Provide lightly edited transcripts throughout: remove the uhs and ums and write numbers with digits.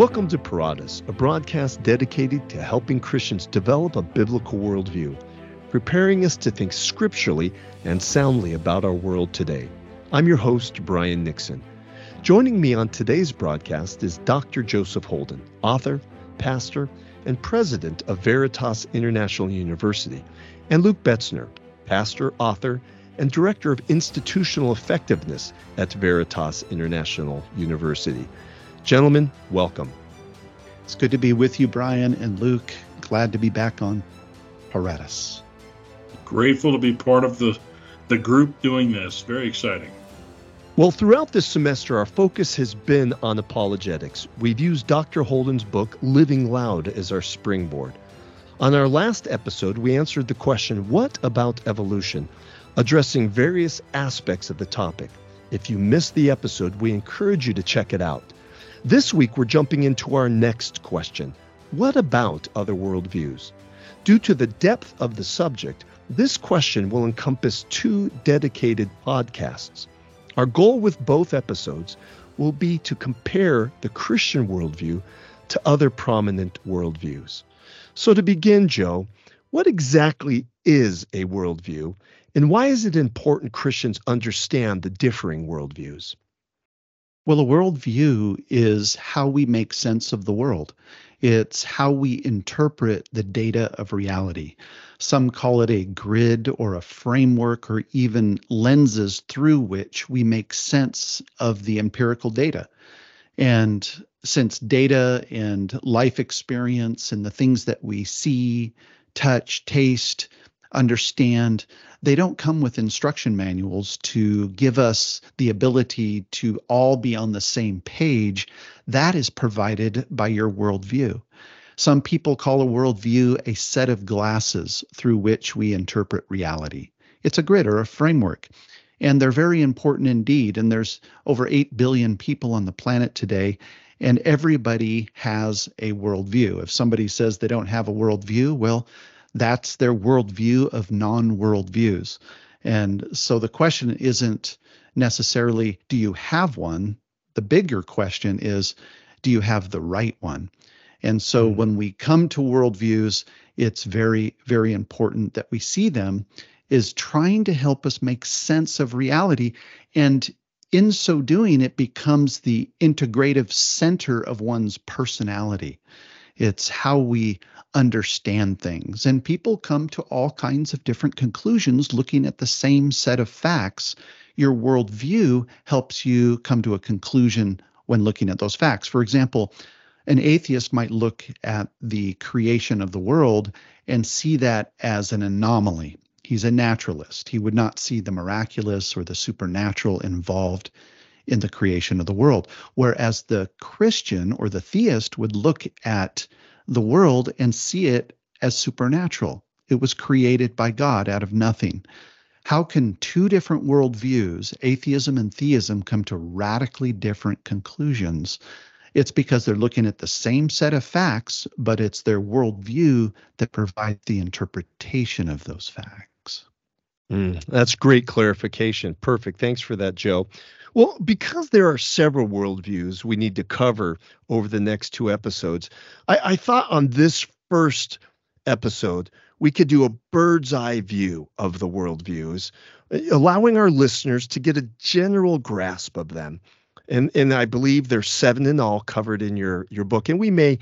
Welcome to Paratus, a broadcast dedicated to helping Christians develop a biblical worldview, preparing us to think scripturally and soundly about our world today. I'm your host, Brian Nixon. Joining me on today's broadcast is Dr. Joseph Holden, author, pastor, and president of Veritas International University, and Luke Betzner, pastor, author, and director of institutional effectiveness at Veritas International University. Gentlemen, welcome. It's good to be with you, Brian and Luke. Glad to be back on Paratus. Grateful to be part of the group doing this. Very exciting. Well, throughout this semester, our focus has been on apologetics. We've used Dr. Holden's book, Living Loud, as our springboard. On our last episode, we answered the question, what about evolution? Addressing various aspects of the topic. If you missed the episode, we encourage you to check it out. This week, we're jumping into our next question. What about other worldviews? Due to the depth of the subject, this question will encompass two dedicated podcasts. Our goal with both episodes will be to compare the Christian worldview to other prominent worldviews. So to begin, Joe, what exactly is a worldview, and why is it important Christians understand the differing worldviews? Well, a worldview is how we make sense of the world. It's how we interpret the data of reality. Some call it a grid or a framework or even lenses through which we make sense of the empirical data. And since data and life experience and the things that we see, touch, taste, understand, they don't come with instruction manuals to give us the ability to all be on the same page. That is provided by your worldview. Some people call a worldview a set of glasses through which we interpret reality. It's a grid or a framework, and they're very important indeed. And there's over 8 billion people on the planet today, and everybody has a worldview. If somebody says they don't have a worldview, well, that's their worldview of non-worldviews. And so the question isn't necessarily, do you have one? The bigger question is, do you have the right one? And so when we come to worldviews, it's very, very important that we see them as trying to help us make sense of reality. And in so doing, it becomes the integrative center of one's personality. It's how we understand things. And people come to all kinds of different conclusions looking at the same set of facts. Your worldview helps you come to a conclusion when looking at those facts. For example, an atheist might look at the creation of the world and see that as an anomaly. He's a naturalist. He would not see the miraculous or the supernatural involved in the creation of the world, whereas the Christian or the theist would look at the world and see it as supernatural. It was created by God out of nothing. How can two different worldviews, atheism and theism, come to radically different conclusions? It's because they're looking at the same set of facts, but it's their worldview that provides the interpretation of those facts. That's great clarification. Perfect. Thanks for that, Joe. Well, because there are several worldviews we need to cover over the next two episodes, I thought on this first episode, we could do a bird's eye view of the worldviews, allowing our listeners to get a general grasp of them. And I believe there's 7 in all covered in your book, and we may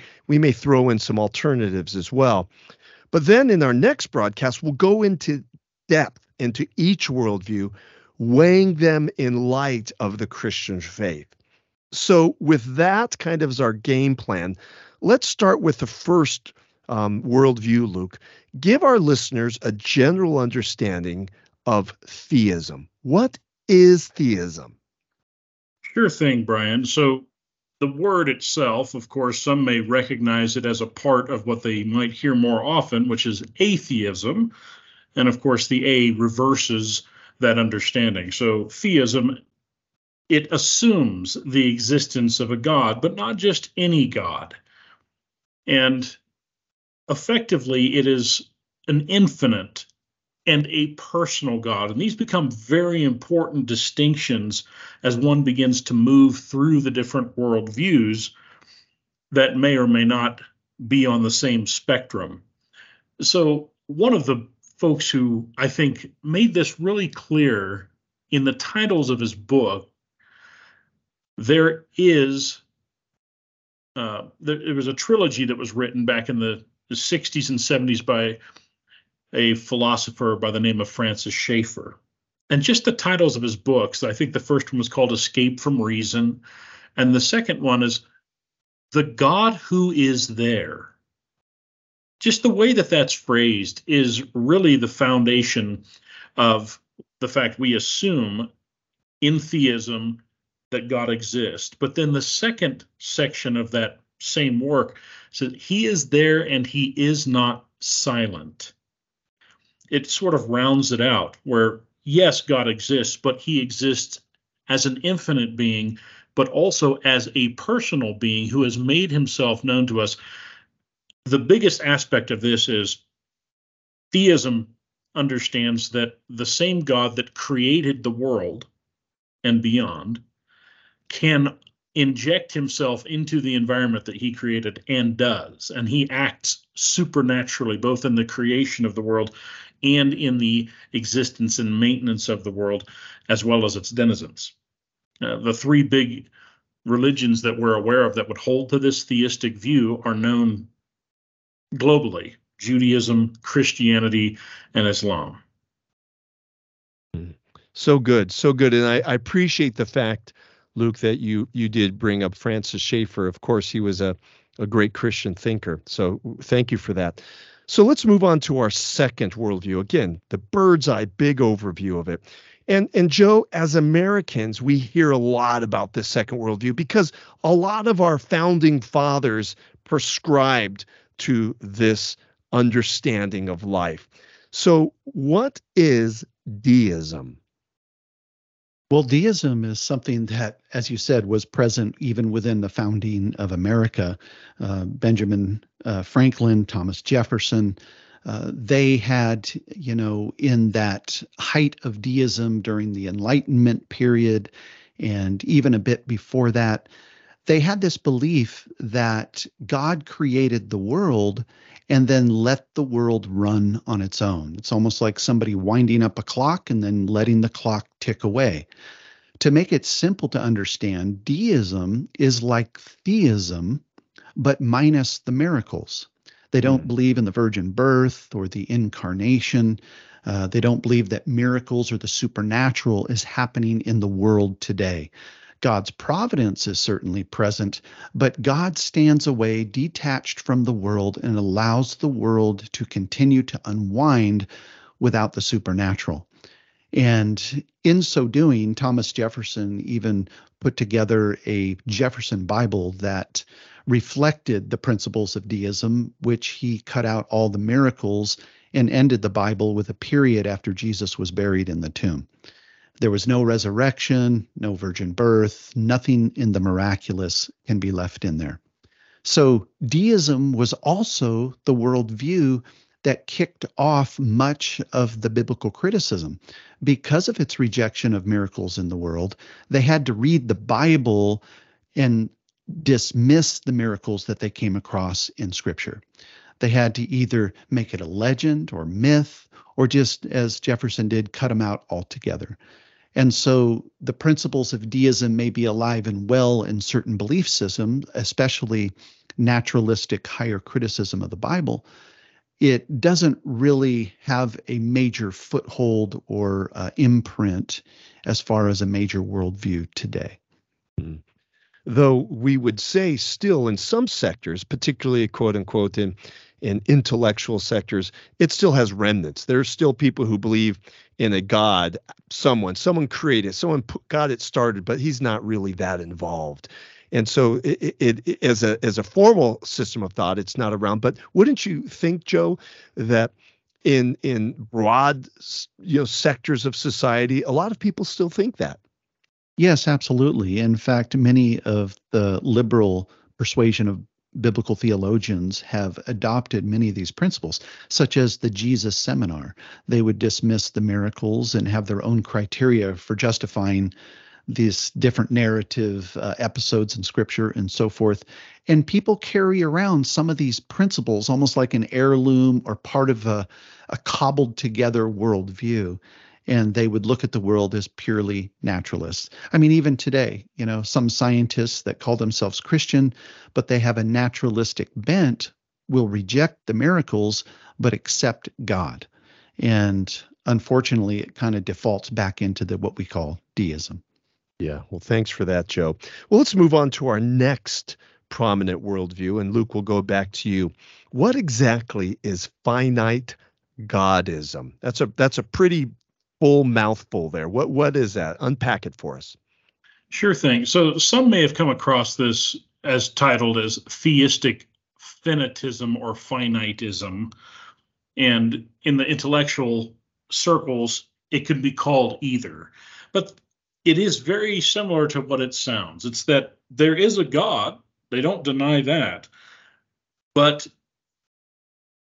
throw in some alternatives as well. But then in our next broadcast, we'll go into depth into each worldview, weighing them in light of the Christian faith. So with that kind of as our game plan, let's start with the first worldview, Luke. Give our listeners a general understanding of theism. What is theism? Sure thing, Brian. So the word itself, of course, some may recognize it as a part of what they might hear more often, which is atheism. And of course, the A reverses that understanding. So theism, it assumes the existence of a God, but not just any God. And effectively, it is an infinite and a personal God. And these become very important distinctions as one begins to move through the different worldviews. that may or may not be on the same spectrum. So one of the folks who I think made this really clear in the titles of his book, there was a trilogy that was written back in the 60s and 70s by a philosopher by the name of Francis Schaeffer. And just the titles of his books, I think the first one was called Escape from Reason, and the second one is The God Who Is There. Just the way that that's phrased is really the foundation of the fact we assume in theism that God exists. But then the second section of that same work says, He is there and He is not silent. It sort of rounds it out where, yes, God exists, but He exists as an infinite being, but also as a personal being who has made Himself known to us. The biggest aspect of this is theism understands that the same God that created the world and beyond can inject Himself into the environment that He created and does. And He acts supernaturally, both in the creation of the world and in the existence and maintenance of the world, as well as its denizens. The three big religions that we're aware of that would hold to this theistic view are known globally: Judaism, Christianity, and Islam. So good, so good. And I appreciate the fact, Luke, that you did bring up Francis Schaeffer. Of course, he was a great Christian thinker. So thank you for that. So let's move on to our second worldview. Again, the bird's eye, big overview of it. And Joe, as Americans, we hear a lot about this second worldview because a lot of our founding fathers prescribed to this understanding of life. So what is deism? Well, deism is something that, as you said, was present even within the founding of America. Benjamin Franklin, Thomas Jefferson, they had, in that height of deism during the Enlightenment period and even a bit before that, they had this belief that God created the world and then let the world run on its own. It's almost like somebody winding up a clock and then letting the clock tick away. To make it simple to understand, deism is like theism, but minus the miracles. They don't believe in the virgin birth or the incarnation. They don't believe that miracles or the supernatural is happening in the world today. God's providence is certainly present, but God stands away detached from the world and allows the world to continue to unwind without the supernatural. And in so doing, Thomas Jefferson even put together a Jefferson Bible that reflected the principles of deism, which he cut out all the miracles and ended the Bible with a period after Jesus was buried in the tomb. There was no resurrection, no virgin birth, nothing in the miraculous can be left in there. So deism was also the worldview that kicked off much of the biblical criticism. Because of its rejection of miracles in the world, they had to read the Bible and dismiss the miracles that they came across in Scripture. They had to either make it a legend or myth, or just, as Jefferson did, cut them out altogether. And so the principles of deism may be alive and well in certain belief systems, especially naturalistic higher criticism of the Bible. It doesn't really have a major foothold or imprint as far as a major worldview today. Mm. Though we would say still in some sectors, particularly quote-unquote in intellectual sectors, it still has remnants. There's still people who believe in a God, someone created, God it started, but He's not really that involved. And so it as a formal system of thought, it's not around. But wouldn't you think, Joe, that in broad sectors of society, a lot of people still think that? Yes, absolutely. In fact, many of the liberal persuasion of biblical theologians have adopted many of these principles, such as the Jesus Seminar. They would dismiss the miracles and have their own criteria for justifying these different narrative episodes in scripture and so forth. And people carry around some of these principles almost like an heirloom or part of a cobbled together worldview. And they would look at the world as purely naturalists. I mean, even today, you know, some scientists that call themselves Christian, but they have a naturalistic bent, will reject the miracles, but accept God. And unfortunately, it kind of defaults back into what we call deism. Yeah, well, thanks for that, Joe. Well, let's move on to our next prominent worldview. And Luke, we'll go back to you. What exactly is finite godism? That's a pretty full mouthful there. What is that? Unpack it for us. Sure thing. So some may have come across this as titled as theistic finitism or finitism. And in the intellectual circles, it could be called either. But it is very similar to what it sounds. It's that there is a God. They don't deny that. But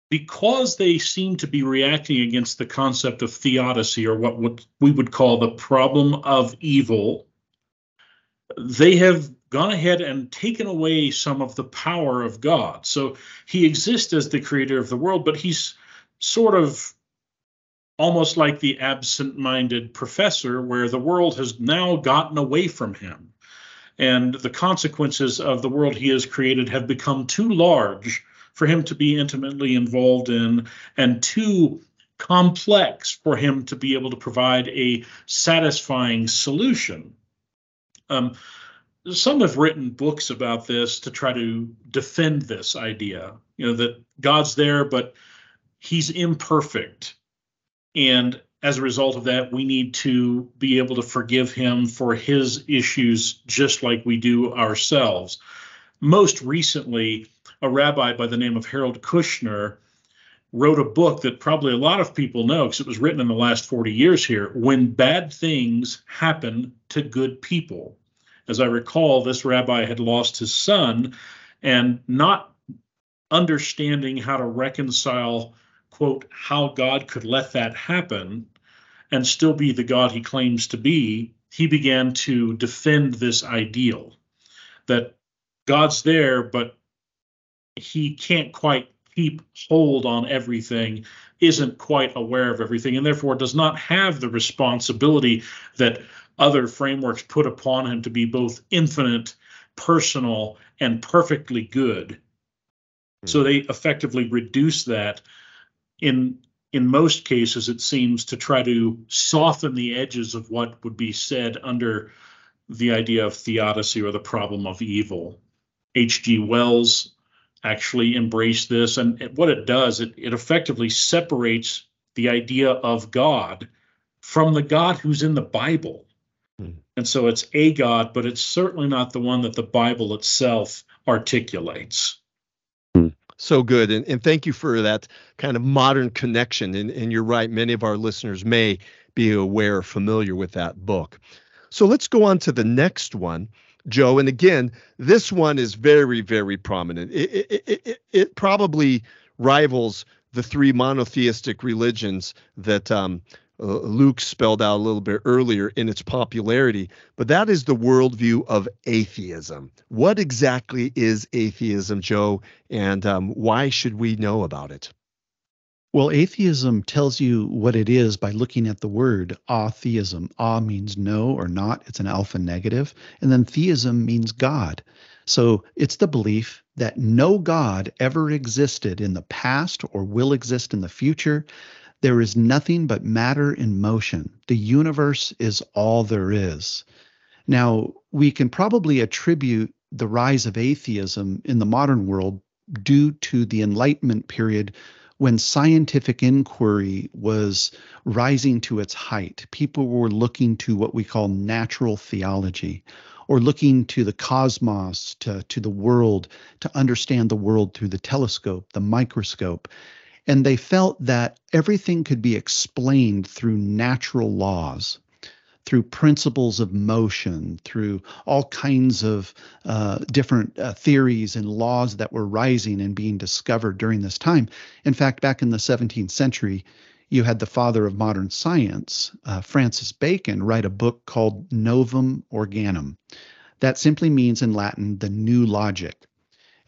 because they seem to be reacting against the concept of theodicy, or what we would call the problem of evil, they have gone ahead and taken away some of the power of God. So he exists as the creator of the world, but he's sort of almost like the absent-minded professor, where the world has now gotten away from him. And the consequences of the world he has created have become too large for him to be intimately involved in, and too complex for him to be able to provide a satisfying solution. Some have written books about this to try to defend this idea, you know, that God's there, but he's imperfect. And as a result of that, we need to be able to forgive him for his issues just like we do ourselves. Most recently, a rabbi by the name of Harold Kushner wrote a book that probably a lot of people know because it was written in the last 40 years here, When Bad Things Happen to Good People. As I recall, this rabbi had lost his son, and not understanding how to reconcile, quote, how God could let that happen and still be the God he claims to be, he began to defend this ideal that God's there, but he can't quite keep hold on everything, isn't quite aware of everything, and therefore does not have the responsibility that other frameworks put upon him to be both infinite, personal, and perfectly good. So they effectively reduce that in most cases, it seems, to try to soften the edges of what would be said under the idea of theodicy or the problem of evil. H.G. Wells actually embraced this, and what it does, it effectively separates the idea of God from the God who's in the Bible. And so it's a God, but it's certainly not the one that the Bible itself articulates. So good. And thank you for that kind of modern connection. And you're right, many of our listeners may be aware or familiar with that book. So let's go on to the next one, Joe. And again, this one is very, very prominent. It probably rivals the three monotheistic religions that Luke spelled out a little bit earlier in its popularity. But that is the worldview of atheism. What exactly is atheism, Joe, and why should we know about it? Well, atheism tells you what it is by looking at the word atheism. A means no or not. It's an alpha negative. And then theism means God. So it's the belief that no God ever existed in the past or will exist in the future. There is nothing but matter in motion. The universe is all there is. Now, we can probably attribute the rise of atheism in the modern world due to the Enlightenment period, when scientific inquiry was rising to its height. People were looking to what we call natural theology, or looking to the cosmos, to the world, to understand the world through the telescope, the microscope. And they felt that everything could be explained through natural laws, through principles of motion, through all kinds of different theories and laws that were rising and being discovered during this time. In fact, back in the 17th century, You had the father of modern science, Francis Bacon, write a book called Novum Organum. That simply means in Latin, the new logic.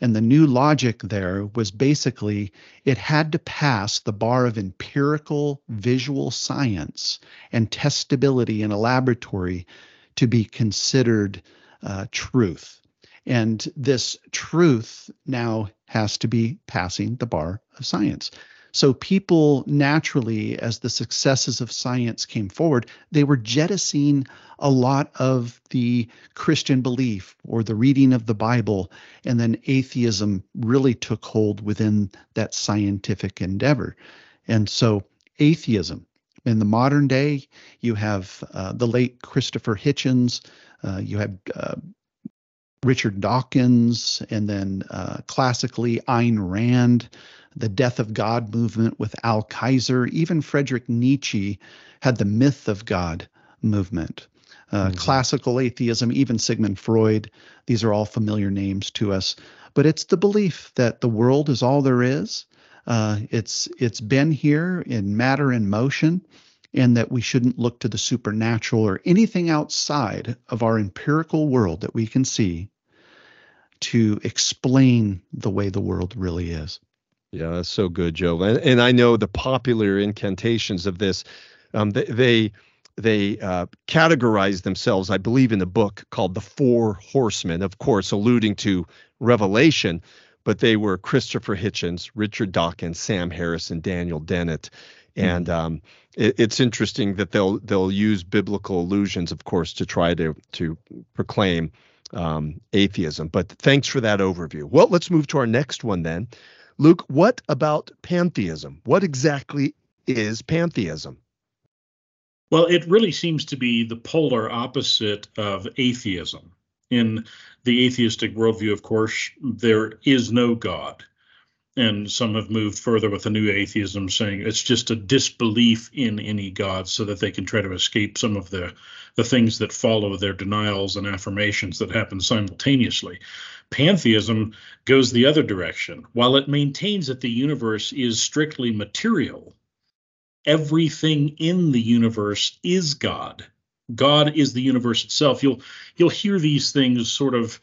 And the new logic there was basically it had to pass the bar of empirical visual science and testability in a laboratory to be considered truth. And this truth now has to be passing the bar of science. So people naturally, as the successes of science came forward, they were jettisoning a lot of the Christian belief or the reading of the Bible, and then atheism really took hold within that scientific endeavor. And so atheism. In the modern day, you have the late Christopher Hitchens, you have Richard Dawkins, and then classically Ayn Rand, the Death of God movement with Al Kaiser. Even Friedrich Nietzsche had the Myth of God movement. Classical atheism, even Sigmund Freud, these are all familiar names to us. But it's the belief that the world is all there is. It's been here in matter and motion, and that we shouldn't look to the supernatural or anything outside of our empirical world that we can see to explain the way the world really is. Yeah, that's so good, Joe. And I know the popular incantations of this, they categorize themselves, I believe, in a book called The Four Horsemen, of course, alluding to Revelation. But they were Christopher Hitchens, Richard Dawkins, Sam Harris, and Daniel Dennett. And it's interesting that they'll use biblical allusions, of course, to try to proclaim atheism. But thanks for that overview. Well, let's move to our next one then. Luke, what about pantheism? What exactly is pantheism? Well, it really seems to be the polar opposite of atheism. In the atheistic worldview, of course, there is no God. And some have moved further with a new atheism, saying it's just a disbelief in any God so that they can try to escape some of the things that follow their denials and affirmations that happen simultaneously. Pantheism goes the other direction. While it maintains that the universe is strictly material, everything in the universe is God. God is the universe itself. You'll hear these things sort of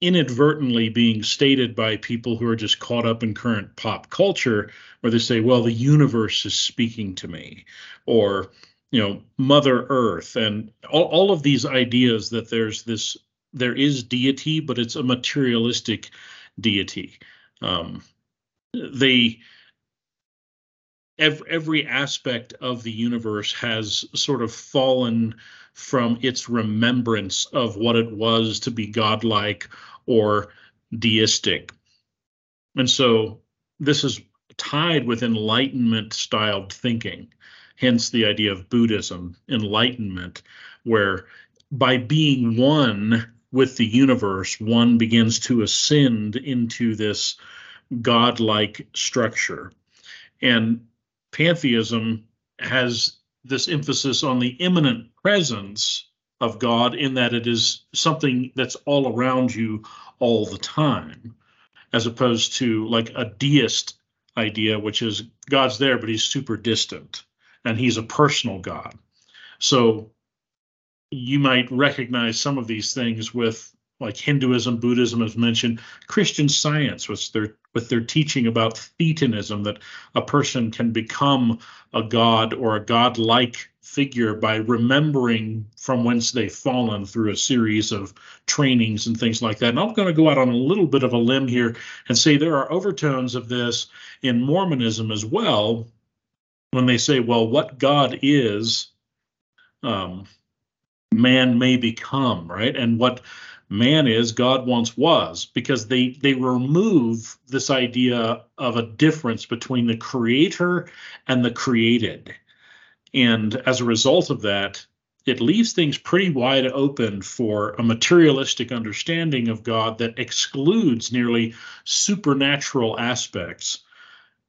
inadvertently being stated by people who are just caught up in current pop culture, where they say, well, the universe is speaking to me, or, you know, Mother Earth, and all of these ideas that there is deity, but it's a materialistic deity. Every aspect of the universe has sort of fallen from its remembrance of what it was to be godlike or deistic. And so this is tied with Enlightenment-styled thinking, hence the idea of Buddhism, Enlightenment, where by being one with the universe, one begins to ascend into this godlike structure. And pantheism has this emphasis on the immanent presence of God, in that it is something that's all around you all the time, as opposed to like a deist idea, which is God's there, but he's super distant and he's a personal God. So you might recognize some of these things with like Hinduism, Buddhism, as mentioned, Christian Science with their teaching about thetanism, that a person can become a god or a godlike figure by remembering from whence they've fallen through a series of trainings and things like that. And I'm going to go out on a little bit of a limb here and say there are overtones of this in Mormonism as well, when they say, well, what God is, man may become, right? And what man is, God once was, because they remove this idea of a difference between the creator and the created. And as a result of that, it leaves things pretty wide open for a materialistic understanding of God that excludes nearly supernatural aspects,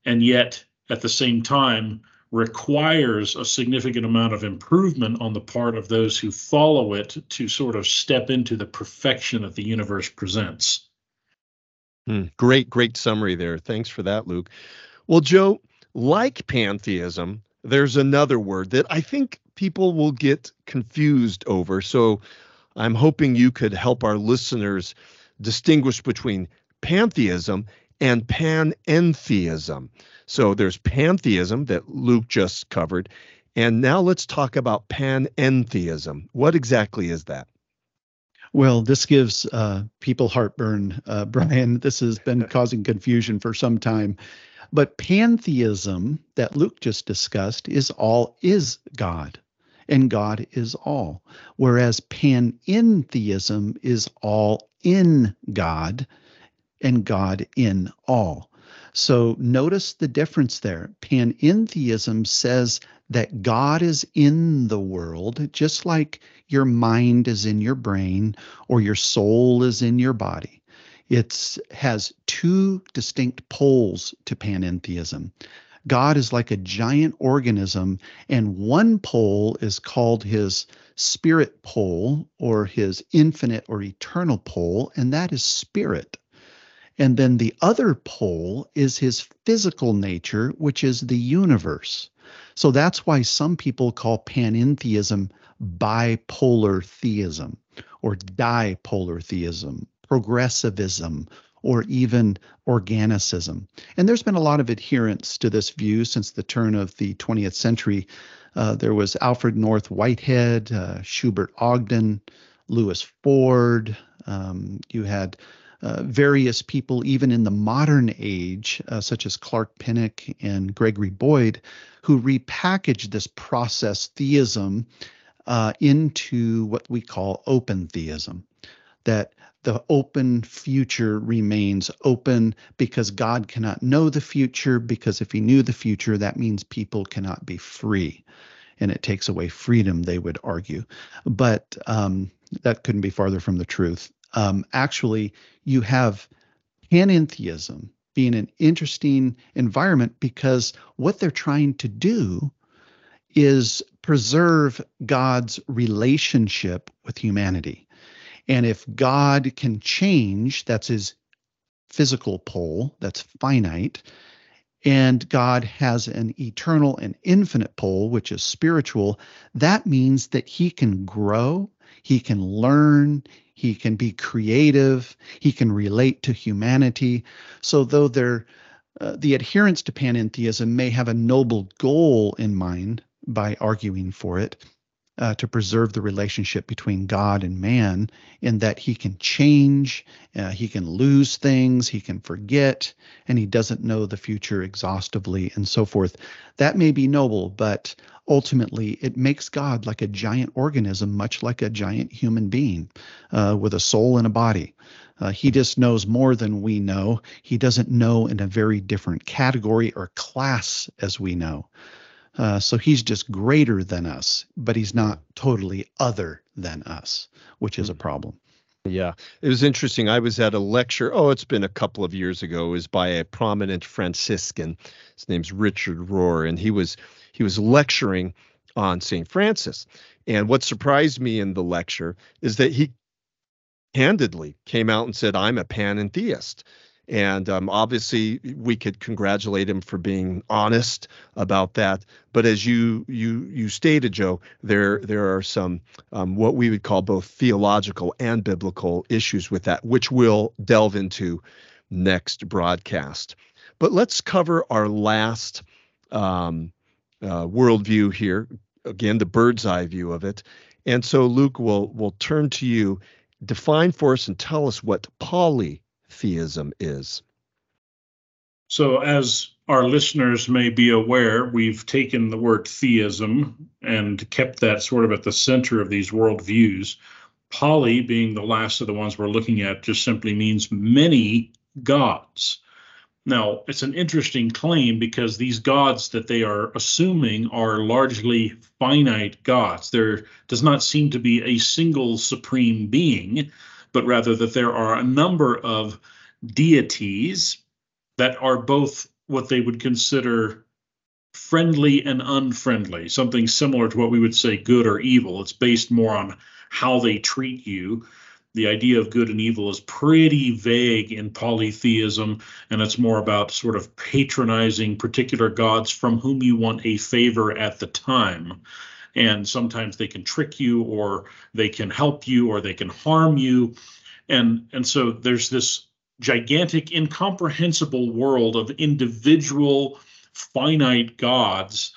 and yet at the same time requires a significant amount of improvement on the part of those who follow it to sort of step into the perfection that the universe presents. Great summary there. Thanks for that, Luke. Well, Joe, like pantheism, there's another word that I think people will get confused over. So I'm hoping you could help our listeners distinguish between pantheism and panentheism. So there's pantheism that Luke just covered. And now let's talk about panentheism. What exactly is that? Well, this gives people heartburn, Brian. This has been causing confusion for some time. But pantheism that Luke just discussed is all is God, and God is all. Whereas panentheism is all in God, and God in all. So notice the difference there. Panentheism says that God is in the world, just like your mind is in your brain or your soul is in your body. It has two distinct poles to panentheism. God is like a giant organism, and one pole is called his spirit pole or his infinite or eternal pole, and that is spirit. And then the other pole is his physical nature, which is the universe. So that's why some people call panentheism bipolar theism or dipolar theism, progressivism, or even organicism. And there's been a lot of adherence to this view since the turn of the 20th century. There was Alfred North Whitehead, Schubert Ogden, Lewis Ford. You had various people, even in the modern age, such as Clark Pinnock and Gregory Boyd, who repackaged this process theism into what we call open theism, that the open future remains open because God cannot know the future, because if he knew the future, that means people cannot be free. And it takes away freedom, they would argue. But that couldn't be farther from the truth. Actually, you have panentheism being an interesting environment because what they're trying to do is preserve God's relationship with humanity. And if God can change, that's his physical pole, that's finite, and God has an eternal and infinite pole, which is spiritual, that means that he can grow, he can learn, he can be creative, he can relate to humanity. So though the adherence to panentheism may have a noble goal in mind by arguing for it, to preserve the relationship between God and man, in that he can change, he can lose things, he can forget, and he doesn't know the future exhaustively and so forth. That may be noble, but ultimately it makes God like a giant organism, much like a giant human being with a soul and a body. He just knows more than we know. He doesn't know in a very different category or class as we know. So he's just greater than us, but he's not totally other than us, which is a problem. Yeah, it was interesting. I was at a lecture. Oh, it's been a couple of years ago. It was by a prominent Franciscan. His name's Richard Rohr, and he was lecturing on St. Francis. And what surprised me in the lecture is that he handedly came out and said, "I'm a panentheist." And obviously, we could congratulate him for being honest about that. But as you stated, Joe, there are some what we would call both theological and biblical issues with that, which we'll delve into next broadcast. But let's cover our last worldview here, again, the bird's eye view of it. And so, Luke, we'll turn to you. Define for us and tell us what polytheism is. So as our listeners may be aware, we've taken the word theism and kept that sort of at the center of these worldviews. Poly, being the last of the ones we're looking at, just simply means many gods. Now, it's an interesting claim because these gods that they are assuming are largely finite gods. There does not seem to be a single supreme being, but rather that there are a number of deities that are both what they would consider friendly and unfriendly, something similar to what we would say good or evil. It's based more on how they treat you. the idea of good and evil is pretty vague in polytheism, and it's more about sort of patronizing particular gods from whom you want a favor at the time. And sometimes they can trick you, or they can help you, or they can harm you. And so there's this gigantic, incomprehensible world of individual finite gods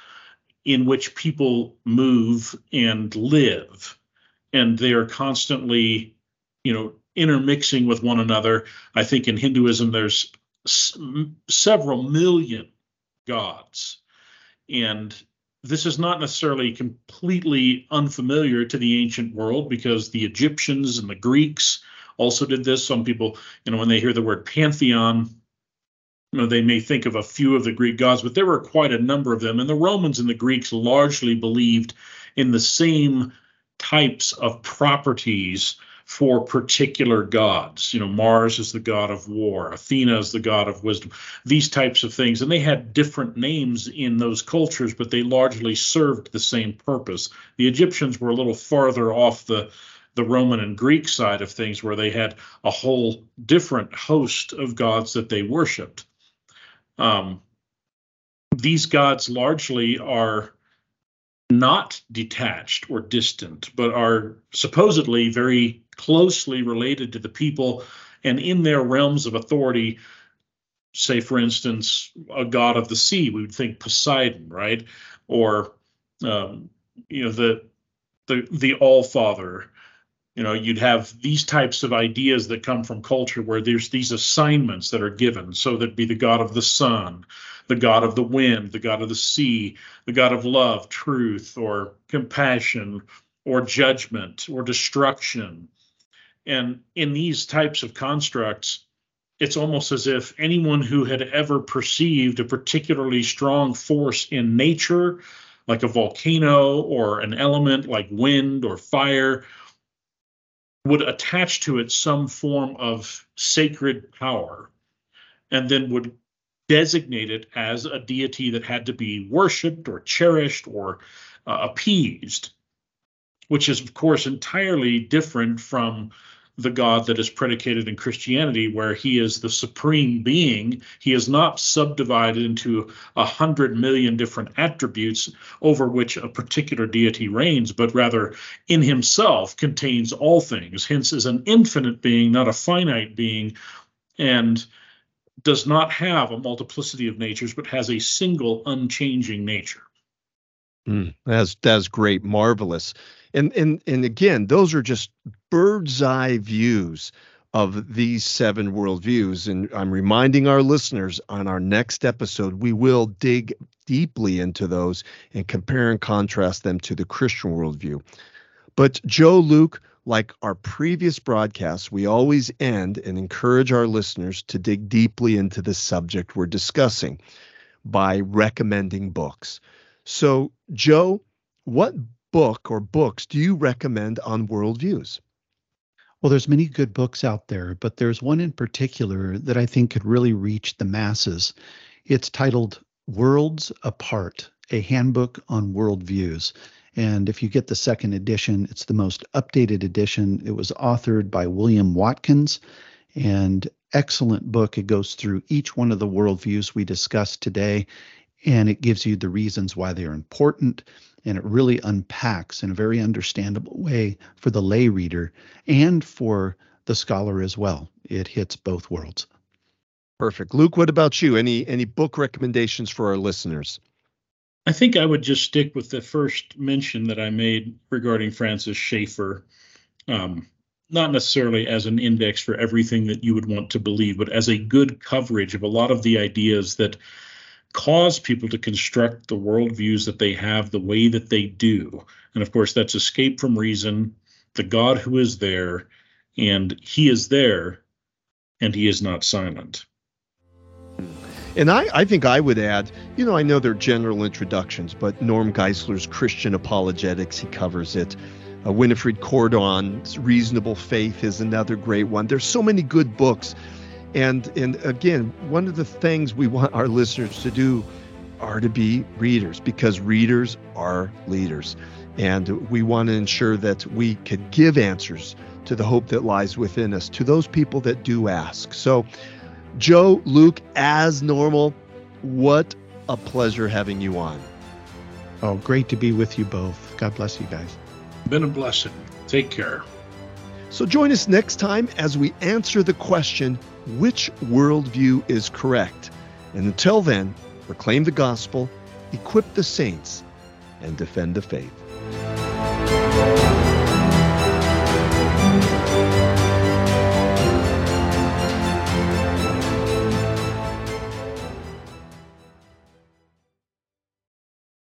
in which people move and live. And they are constantly, you know, intermixing with one another. I think in Hinduism, there's several million gods. And this is not necessarily completely unfamiliar to the ancient world, because the Egyptians and the Greeks also did this. Some people, you know, when they hear the word pantheon, you know, they may think of a few of the Greek gods, but there were quite a number of them. And the Romans and the Greeks largely believed in the same types of properties for particular gods. You know, Mars is the god of war, Athena is the god of wisdom, these types of things. And they had different names in those cultures, but they largely served the same purpose. The Egyptians were a little farther off the Roman and Greek side of things, where they had a whole different host of gods that they worshipped. These gods largely are not detached or distant, but are supposedly very closely related to the people and in their realms of authority. Say, for instance, a god of the sea, we would think Poseidon, right? Or, you know, the All-Father. You know, you'd have these types of ideas that come from culture where there's these assignments that are given. So that'd be the god of the sun, the god of the wind, the god of the sea, the god of love, truth, or compassion, or judgment, or destruction. And in these types of constructs, it's almost as if anyone who had ever perceived a particularly strong force in nature, like a volcano or an element like wind or fire, would attach to it some form of sacred power, and then would designate it as a deity that had to be worshipped or cherished or appeased, which is, of course, entirely different from the God that is predicated in Christianity, where he is the supreme being. He is not subdivided into 100 million different attributes over which a particular deity reigns, but rather in himself contains all things, hence is an infinite being, not a finite being, and does not have a multiplicity of natures, but has a single unchanging nature. That's great, marvelous. And again, those are just bird's eye views of these seven worldviews. And I'm reminding our listeners, on our next episode, we will dig deeply into those and compare and contrast them to the Christian worldview. But Joe, Luke, like our previous broadcasts, we always end and encourage our listeners to dig deeply into the subject we're discussing by recommending books. So, Joe, what book or books do you recommend on worldviews? Well, there's many good books out there, but there's one in particular that I think could really reach the masses. It's titled Worlds Apart, A Handbook on Worldviews. And if you get the second edition, it's the most updated edition. It was authored by William Watkins, and excellent book. It goes through each one of the worldviews we discussed today, and it gives you the reasons why they're important, and it really unpacks in a very understandable way for the lay reader and for the scholar as well. It hits both worlds. Perfect. Luke, what about you? Any book recommendations for our listeners? I think I would just stick with the first mention that I made regarding Francis Schaeffer, not necessarily as an index for everything that you would want to believe, but as a good coverage of a lot of the ideas that cause people to construct the worldviews that they have the way that they do. And of course, that's Escape from Reason, The God Who Is There, and He Is There, and He Is Not Silent. And I think I would add, you know, I know they're general introductions, but Norm Geisler's Christian Apologetics, he covers it. Winifred Cordon's Reasonable Faith is another great one. There's so many good books. And again, one of the things we want our listeners to do are to be readers, because readers are leaders. And we want to ensure that we could give answers to the hope that lies within us, to those people that do ask. So, Joe, Luke, as normal, what a pleasure having you on. Oh, great to be with you both. God bless you guys. Been a blessing. Take care. So join us next time as we answer the question, which worldview is correct? And until then, proclaim the gospel, equip the saints, and defend the faith.